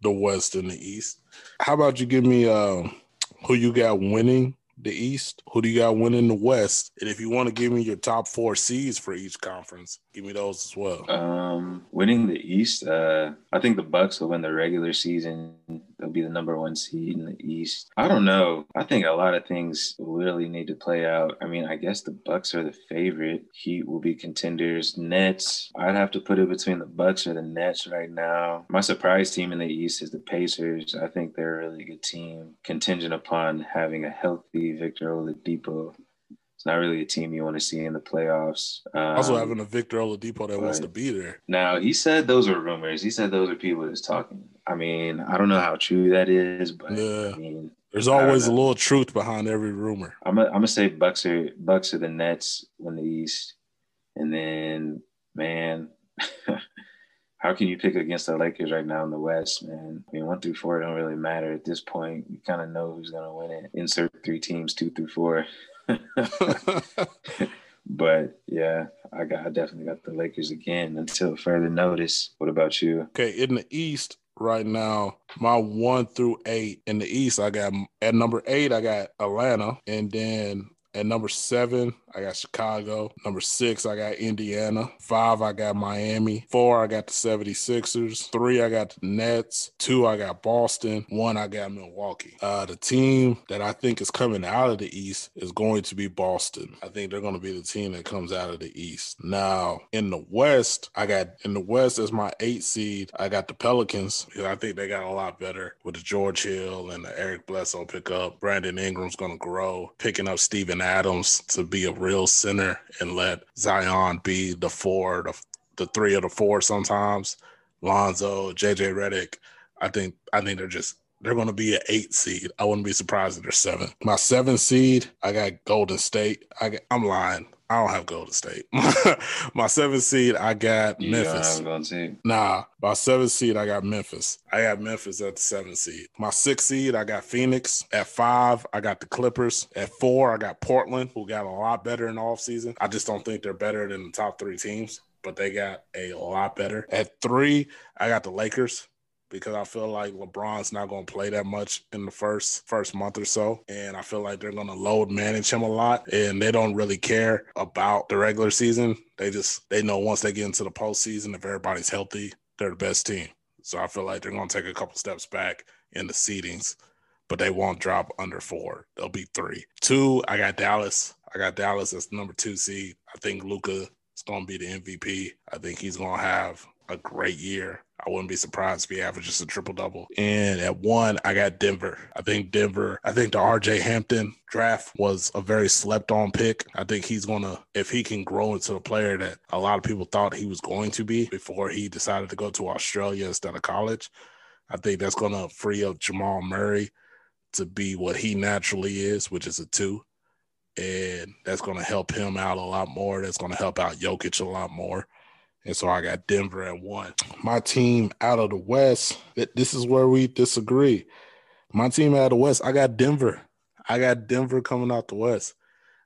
the West and the East. How about you give me who you got winning the East, who do you got winning the West? And if you want to give me your top four seeds for each conference, give me those as well. Winning the East, I think the Bucks will win the regular season. They'll be the number one seed in the East. I don't know. I think a lot of things really need to play out. I mean, I guess the Bucks are the favorite. Heat will be contenders. Nets, I'd have to put it between the Bucks or the Nets right now. My surprise team in the East is the Pacers. I think they're a really good team, contingent upon having a healthy Victor Oladipo. It's not really a team you want to see in the playoffs. Also having a Victor Oladipo that wants to be there. Now, he said those are rumors. He said those are people that's talking. I mean, I don't know how true that is, but yeah. I mean, there's always a little truth behind every rumor. I'm going to say Bucks are the Nets in the East. And then, man, how can you pick against the Lakers right now in the West, man? I mean, 1 through 4 don't really matter at this point. You kind of know who's going to win it. Insert 3 teams, 2 through 4. But yeah, I definitely got the Lakers again until further notice. What about you? Okay, in the East right now, my 1 through 8 in the East, I got at number 8, I got Atlanta, and then at number 7, I got Chicago. Number 6, I got Indiana. 5, I got Miami. 4, I got the 76ers. 3, I got the Nets. 2, I got Boston. 1, I got Milwaukee. The team that I think is coming out of the East is going to be Boston. I think they're going to be the team that comes out of the East. Now, in the West, as my 8 seed, I got the Pelicans. I think they got a lot better with the George Hill and the Eric Bledsoe pickup. Brandon Ingram's going to grow, picking up Steven Adams to be a real center and let Zion be the 3 or the 4 sometimes. Lonzo, JJ Redick. I think they're going to be an 8 seed. I wouldn't be surprised if they're 7. My 7 seed, I got Golden State. I'm lying. I don't have Golden State. My 7 seed, I got Memphis. My 7 seed, I got Memphis. I got Memphis at the 7 seed. My 6 seed, I got Phoenix. At 5, I got the Clippers. At 4, I got Portland, who got a lot better in the offseason. I just don't think they're better than the top 3 teams, but they got a lot better. At 3, I got the Lakers, because I feel like LeBron's not going to play that much in the first month or so. And I feel like they're going to load manage him a lot. And they don't really care about the regular season. They know once they get into the postseason, if everybody's healthy, they're the best team. So I feel like they're going to take a couple steps back in the seedings, but they won't drop under 4. They'll be 3. 2, I got Dallas. As number 2 seed. I think Luka is going to be the MVP. I think he's going to have a great year. I wouldn't be surprised if he averages a triple-double. And at 1, I got Denver. I think the RJ Hampton draft was a very slept-on pick. I think he's going to, if he can grow into the player that a lot of people thought he was going to be before he decided to go to Australia instead of college, I think that's going to free up Jamal Murray to be what he naturally is, which is a 2. And that's going to help him out a lot more. That's going to help out Jokic a lot more. And so I got Denver at 1. My team out of the West, this is where we disagree. My team out of the West, I got Denver. Coming out the West.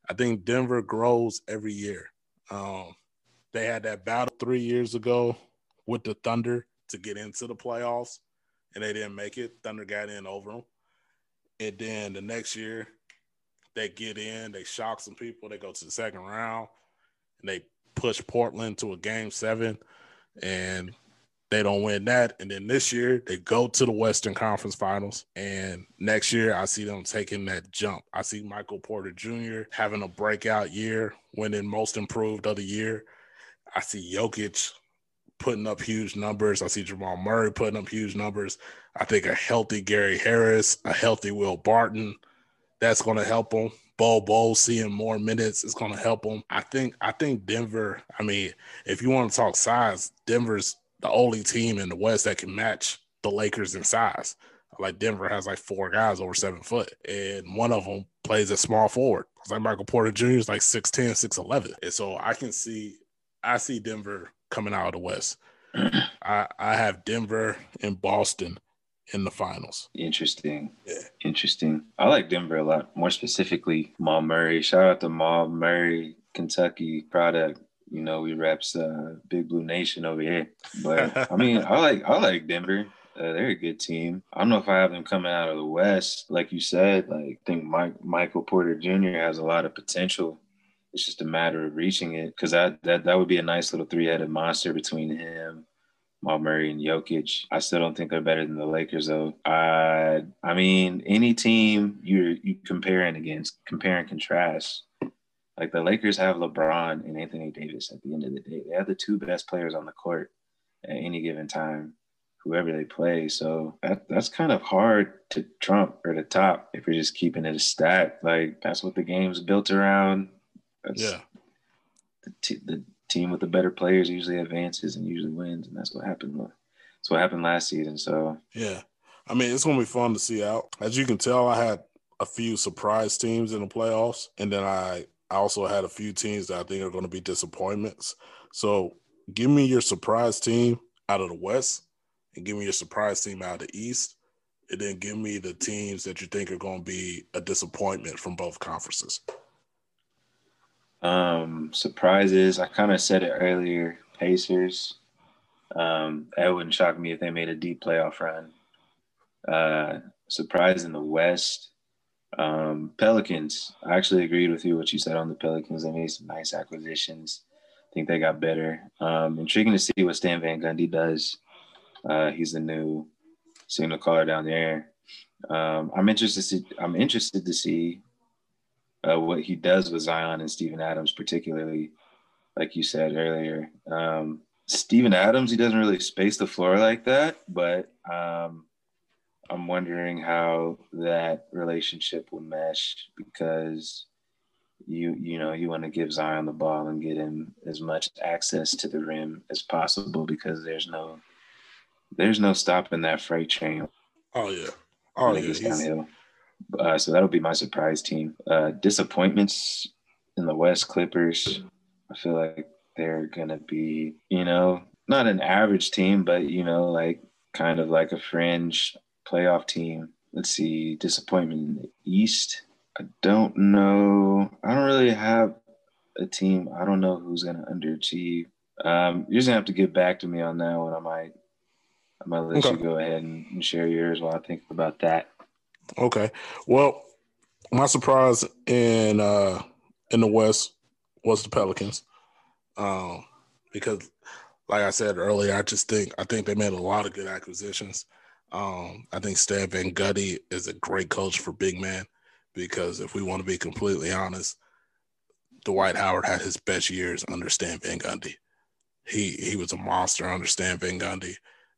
I think Denver grows every year. They had that battle 3 years ago with the Thunder to get into the playoffs, and they didn't make it. Thunder got in over them. And then the next year, they get in, they shock some people, they go to the second round, and they push Portland to a game 7, and they don't win that. And then this year they go to the Western Conference Finals, and next year I see them taking that jump. I see Michael Porter Jr. having a breakout year, winning most improved of the year. I see Jokic putting up huge numbers. I see Jamal Murray putting up huge numbers. I think a healthy Gary Harris, a healthy Will Barton, that's going to help them. Bo seeing more minutes is going to help them. I think Denver, I mean, if you want to talk size, Denver's the only team in the West that can match the Lakers in size. Like Denver has like 4 guys over 7 foot, and one of them plays a small forward. It's like Michael Porter Jr. is like 6'10", 6'11". And so I see Denver coming out of the West. I have Denver and Boston in the finals. Interesting. Yeah. Interesting. I like Denver a lot. More specifically, Ma Murray. Shout out to Ma Murray, Kentucky product. You know, we reps Big Blue Nation over here. But I mean, I like Denver. They're a good team. I don't know if I have them coming out of the West. Like you said, I think Michael Porter Jr. has a lot of potential. It's just a matter of reaching it, because that would be a nice little three-headed monster between him, Mal Murray, and Jokic. I still don't think they're better than the Lakers, though. I mean, any team you comparing against, compare and contrast. Like, the Lakers have LeBron and Anthony Davis at the end of the day. They have the two best players on the court at any given time, whoever they play. So that's kind of hard to trump or to top if you're just keeping it a stat. Like, that's what the game's built around. That's, yeah. The team with the better players usually advances and usually wins, and that's what happened. That's what happened last season. So yeah, I mean, it's gonna be fun to see out. As you can tell, I had a few surprise teams in the playoffs, and then I also had a few teams that I think are going to be disappointments. So give me your surprise team out of the West, and give me your surprise team out of the East, and then give me the teams that you think are going to be a disappointment from both conferences. Surprises. I kind of said it earlier. Pacers. It wouldn't shock me if they made a deep playoff run. Surprise in the West. Pelicans. I actually agreed with you what you said on the Pelicans. They made some nice acquisitions. I think they got better. Intriguing to see what Stan Van Gundy does. He's the new signal caller down there. I'm interested to see what he does with Zion and Steven Adams, particularly, like you said earlier. Steven Adams, he doesn't really space the floor like that, but I'm wondering how that relationship will mesh, because you know you want to give Zion the ball and get him as much access to the rim as possible, because there's no stopping that freight train. Oh yeah, oh yeah. Downhill. So that'll be my surprise team. Disappointments in the West, Clippers. I feel like they're going to be, not an average team, but, kind of like a fringe playoff team. Let's see, disappointment in the East. I don't know. I don't really have a team. I don't know who's going to underachieve. You're just going to have to get back to me on that one. I might let you go ahead and share yours while I think about that. Okay. Well, my surprise in the West was the Pelicans, because, like I said earlier, I think they made a lot of good acquisitions. I think Stan Van Gundy is a great coach for big man, because if we want to be completely honest, Dwight Howard had his best years under Stan Van Gundy. He was a monster under Stan Van Gundy,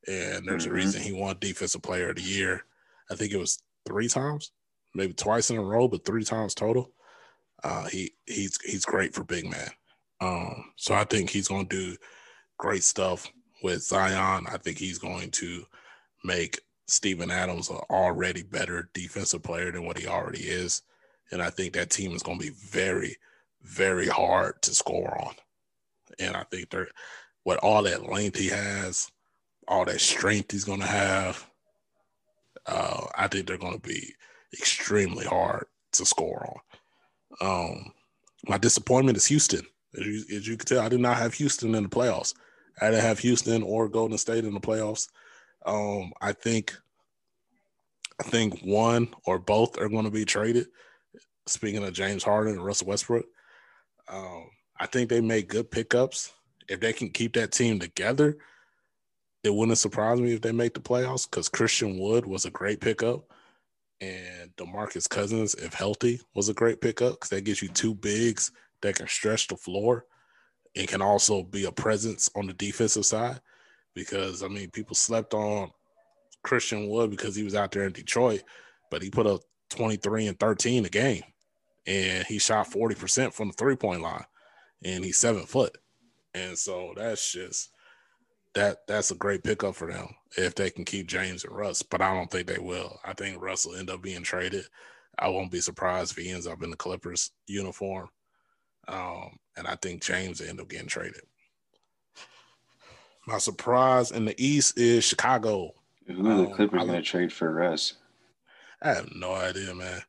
and there's a reason he won Defensive Player of the Year. I think it was 3 times, maybe twice in a row, but 3 times total. He's great for big man. So I think he's going to do great stuff with Zion. I think he's going to make Steven Adams an already better defensive player than what he already is. And I think that team is going to be very, very hard to score on. And I think they're, with all that length he has, all that strength he's going to have, I think they're going to be extremely hard to score on. My disappointment is Houston. As you can tell, I did not have Houston in the playoffs. I didn't have Houston or Golden State in the playoffs. I think one or both are going to be traded. Speaking of James Harden and Russell Westbrook, I think they made good pickups. If they can keep that team together, it wouldn't surprise me if they make the playoffs, because Christian Wood was a great pickup, and DeMarcus Cousins, if healthy, was a great pickup, because that gives you 2 bigs that can stretch the floor and can also be a presence on the defensive side. Because, I mean, people slept on Christian Wood because he was out there in Detroit, but he put up 23 and 13 a game, and he shot 40% from the three-point line, and he's 7 foot. And so that's just – That's a great pickup for them if they can keep James and Russ, but I don't think they will. I think Russ will end up being traded. I won't be surprised if he ends up in the Clippers uniform. And I think James will end up getting traded. My surprise in the East is Chicago. Who are the Clippers going to trade for Russ? I have no idea, man.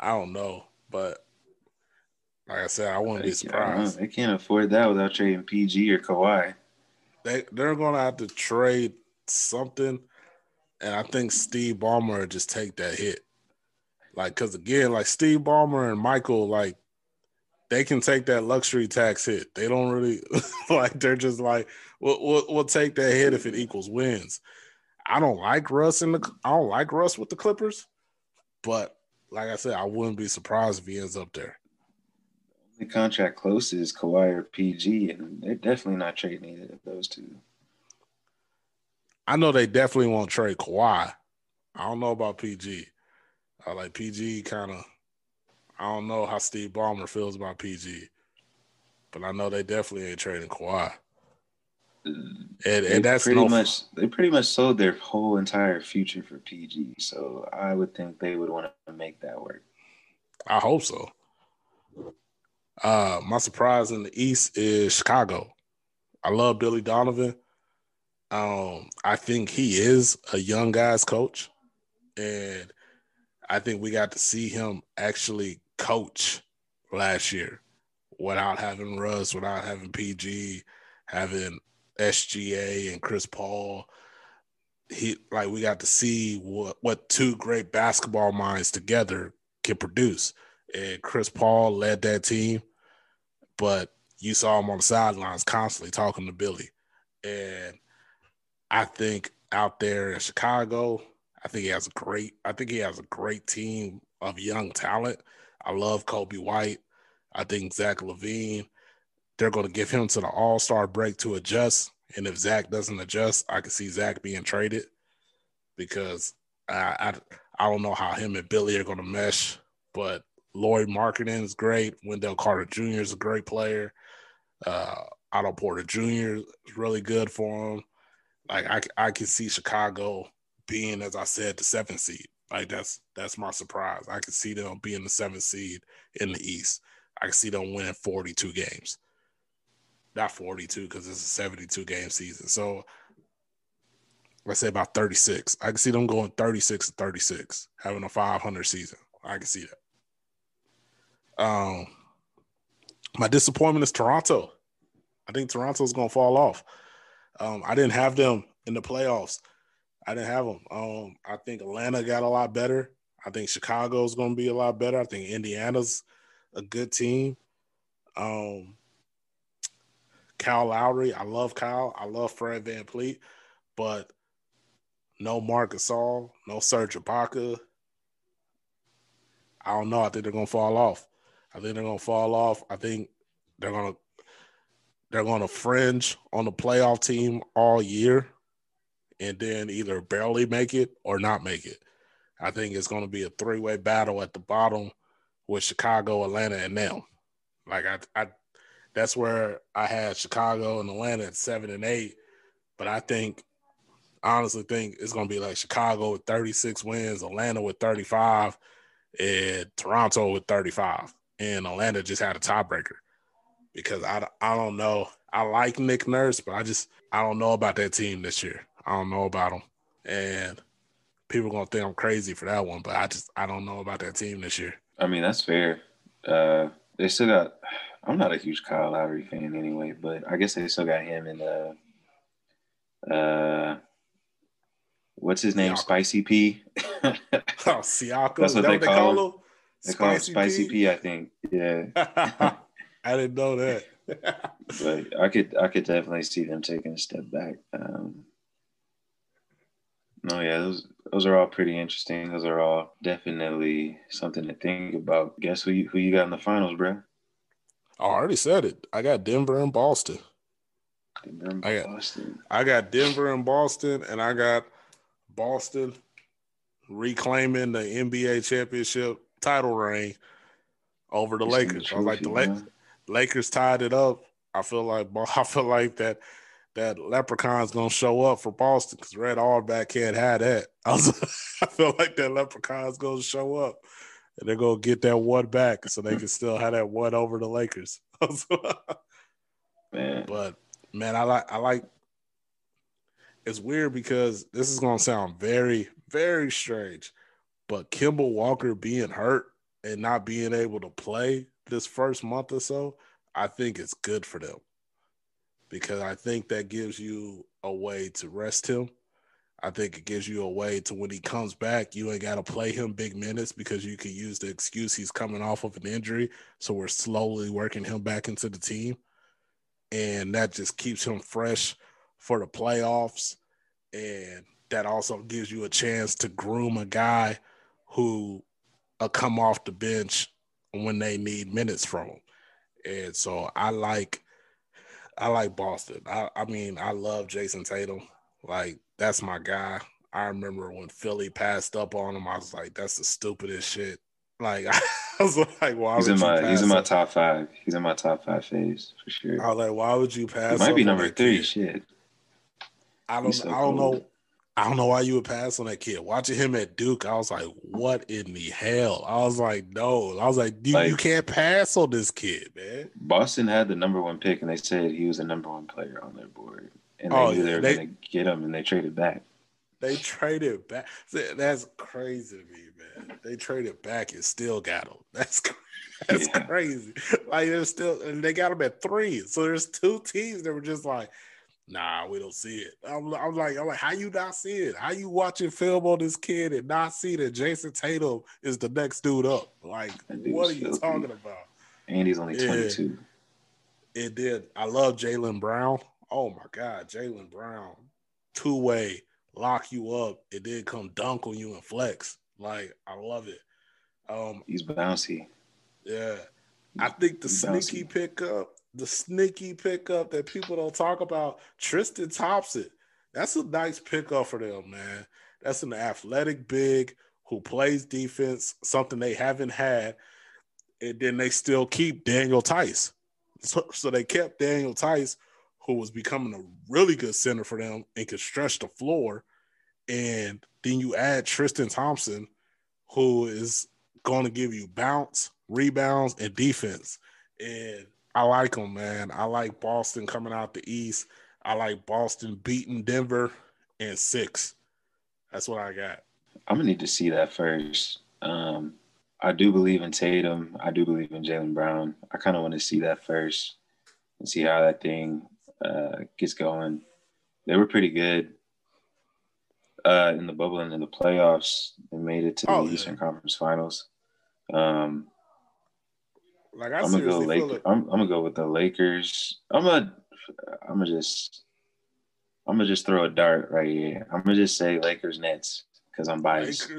I don't know, but like I said, I wouldn't be surprised. They can't afford that without trading PG or Kawhi. They're going to have to trade something. And I think Steve Ballmer would just take that hit. Like, because again, like Steve Ballmer and Michael, like, they can take that luxury tax hit. They don't really like, they're just like, we'll take that hit if it equals wins. I don't like Russ with the Clippers, but like I said, I wouldn't be surprised if he ends up there. The contract close is Kawhi or PG, and they're definitely not trading either of those two. I know they definitely won't trade Kawhi. I don't know about PG. Like PG kind of, I don't know how Steve Ballmer feels about PG, but I know they definitely ain't trading Kawhi. And that's they pretty much sold their whole entire future for PG, so I would think they would want to make that work. I hope so. My surprise in the East is Chicago. I love Billy Donovan. I think he is a young guy's coach, and I think we got to see him actually coach last year without having Russ, without having PG, having SGA and Chris Paul. We got to see what two great basketball minds together can produce. And Chris Paul led that team, but you saw him on the sidelines constantly talking to Billy. And I think out there in Chicago, I think he has a great team of young talent. I love Kobe White. I think Zach LaVine. They're going to give him to the All-Star break to adjust. And if Zach doesn't adjust, I can see Zach being traded, because I don't know how him and Billy are going to mesh, but Laurie Marketing is great. Wendell Carter Jr. is a great player. Otto Porter Jr. is really good for him. Like, I can see Chicago being, as I said, the 7th seed. Like, that's my surprise. I can see them being the 7th seed in the East. I can see them winning 42 games. Not 42, because it's a 72-game season. So, let's say about 36. I can see them going 36-36, having a 500 season. I can see that. My disappointment is Toronto. I think Toronto's going to fall off. I didn't have them in the playoffs. I didn't have them. I think Atlanta got a lot better. I think Chicago's going to be a lot better. I think Indiana's a good team. Kyle Lowry, I love Kyle. I love Fred VanVleet, but no Marc Gasol, no Serge Ibaka. I don't know. I think they're going to fall off. I think they're going to fringe on the playoff team all year, and then either barely make it or not make it. I think it's going to be a three-way battle at the bottom with Chicago, Atlanta, and them. Like I that's where I had Chicago and Atlanta at 7 and 8, but I honestly think it's going to be like Chicago with 36 wins, Atlanta with 35, and Toronto with 35. And Atlanta just had a tiebreaker, because I don't know. I like Nick Nurse, but I don't know about that team this year. I don't know about them. And people are going to think I'm crazy for that one, but I don't know about that team this year. I mean, that's fair. They still got – I'm not a huge Kyle Lowry fan anyway, but I guess they still got him in what's his name? Siakam. Spicy P. Oh, Siakam. That's what they call him. They call him Spicy P, I think. Yeah. I didn't know that. But I could definitely see them taking a step back. No, yeah, those are all pretty interesting. Those are all definitely something to think about. Guess who you got in the finals, bro? I already said it. I got Denver and Boston. I got Denver and Boston, and I got Boston reclaiming the NBA championship title reign over the Lakers. I was like, Lakers tied it up. I feel like that leprechaun's gonna show up for Boston, because Red Auerbach can't have that. I feel like that leprechaun's gonna show up, and they're gonna get that one back, so they can still have that one over the Lakers. Man. But man, I like. It's weird, because this is gonna sound very, very strange, but Kemba Walker being hurt and not being able to play this first month or so, I think it's good for them, because I think that gives you a way to rest him. I think it gives you a way to when he comes back, you ain't got to play him big minutes because you can use the excuse he's coming off of an injury. So we're slowly working him back into the team. And that just keeps him fresh for the playoffs. And that also gives you a chance to groom a guy who will come off the bench when they need minutes from him. And so I like Boston. I mean, I love Jason Tatum. Like, that's my guy. I remember when Philly passed up on him, I was like, that's the stupidest shit. Like, I was like, why would you pass? He's in my top five. He's in my top five phase for sure. I was like, why would you pass? He might be number 3, shit. I don't know. I don't know why you would pass on that kid. Watching him at Duke, I was like, what in the hell? I was like, no. I was like, you can't pass on this kid, man. Boston had the number 1 pick, and they said he was the number 1 player on their board. And they knew they were going to get him, and they traded back. They traded back. That's crazy to me, man. They traded back and still got him. That's crazy. Like, they're still, and they got him at 3. So there's 2 teams that were just like, nah, we don't see it. I'm like, how you not see it? How you watching film on this kid and not see that Jason Tatum is the next dude up? Like, what are you talking about? And he's only 22. It did. I love Jaylen Brown. Oh my God, Jaylen Brown, 2-way, lock you up. It did come dunk on you and flex. Like, I love it. He's bouncy. Yeah, I think the sneaky pickup. The sneaky pickup that people don't talk about, Tristan Thompson. That's a nice pickup for them, man. That's an athletic big who plays defense, something they haven't had. And then they still keep Daniel Tice. So they kept Daniel Tice, who was becoming a really good center for them and could stretch the floor. And then you add Tristan Thompson, who is going to give you bounce, rebounds, and defense. And I like them, man. I like Boston coming out the East. I like Boston beating Denver in 6. That's what I got. I'm going to need to see that first. I do believe in Tatum. I do believe in Jaylen Brown. I kind of want to see that first and see how that thing gets going. They were pretty good in the bubble and in the playoffs. They made it to the Eastern Conference Finals. Like, I'm gonna go Lakers. I'm gonna go with the Lakers. I'm gonna just throw a dart right here. I'm gonna just say Lakers Nets because I'm biased.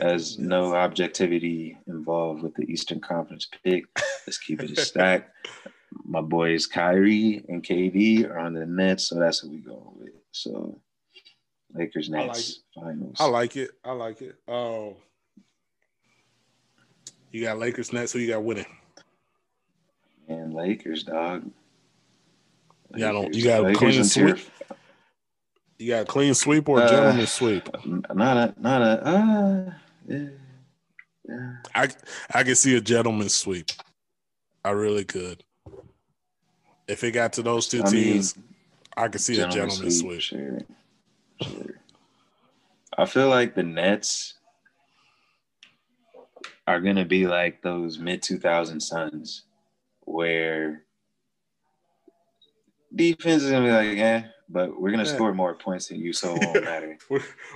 There's no objectivity involved with the Eastern Conference pick. Let's keep it a stack. My boys Kyrie and KD are on the Nets, so that's what we going with. So Lakers Nets finals. I like it. Oh, you got Lakers Nets. Who you got winning? And Lakers, dog. You got a clean sweep or a gentleman's sweep? Not a. I can see a gentleman's sweep. I really could. If it got to those two teams, I could see a gentleman's sweep. Sure. I feel like the Nets are gonna be like those mid-2000 Suns, where defense is going to be like, but we're going to score more points than you, so it won't matter.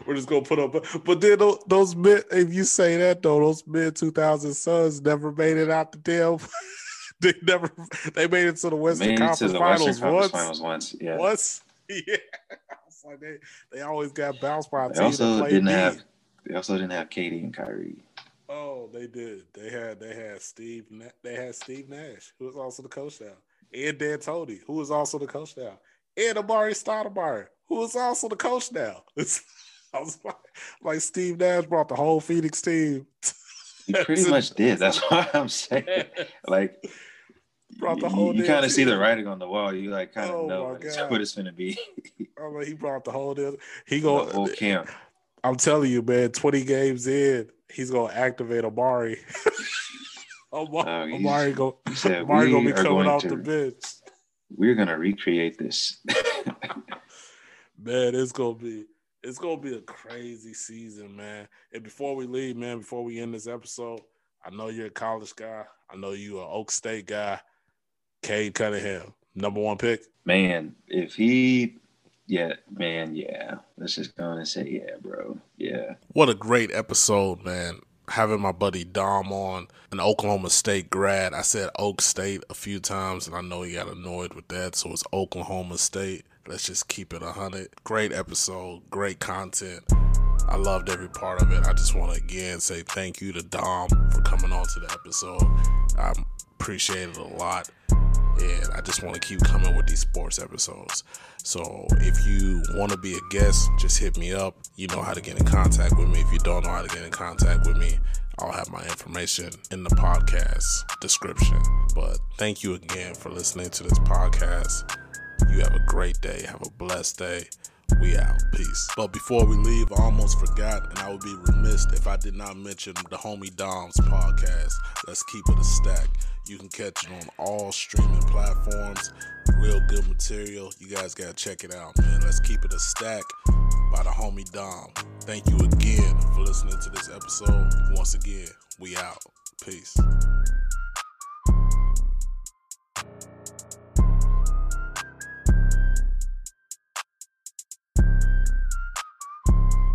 We're just going to put up. But then those mid, if you say that, though, those mid-2000 Suns never made it out the damn – they made it to the Western Conference Finals once. Yeah. Once? Yeah. It's like they always got bounced by a team that played D. They also didn't have KD and Kyrie. Oh, they did. They had Steve. They had Steve Nash, who was also the coach now, and Dan Tony, who was also the coach now, and Amari Stoudemire, who is also the coach now. I was like Steve Nash brought the whole Phoenix team. He pretty much did. That's what I'm saying. Like, brought the whole. You kind of see the writing on the wall. You like kind of know what it's going to be. I mean, he brought the whole deal. He going whole camp. I'm telling you, man. 20 games in. He's going to activate Amari. Amari going to be coming off the bench. We're going to recreate this. Man, it's going to be a crazy season, man. And before we leave, man, before we end this episode, I know you're a college guy. I know you're an Oak State guy. Cade Cunningham, number 1 pick. Man, if he Yeah, man. Yeah. Let's just go and say, yeah, bro. Yeah. What a great episode, man. Having my buddy Dom on, an Oklahoma State grad. I said Oak State a few times, and I know he got annoyed with that, so it's Oklahoma State. Let's just keep it 100. Great episode. Great content. I loved every part of it. I just want to, again, say thank you to Dom for coming on to the episode. I appreciate it a lot. And I just want to keep coming with these sports episodes. So if you want to be a guest, just hit me up. You know how to get in contact with me. If you don't know how to get in contact with me, I'll have my information in the podcast description. But thank you again for listening to this podcast. You have a great day. Have a blessed day. We out. Peace. But before we leave, I almost forgot, and I would be remiss if I did not mention the homie Dom's podcast. Let's keep it a stack. You can catch it on all streaming platforms. Real good material. You guys got to check it out, man. Let's keep it a stack by the homie Dom. Thank you again for listening to this episode. Once again, we out. Peace.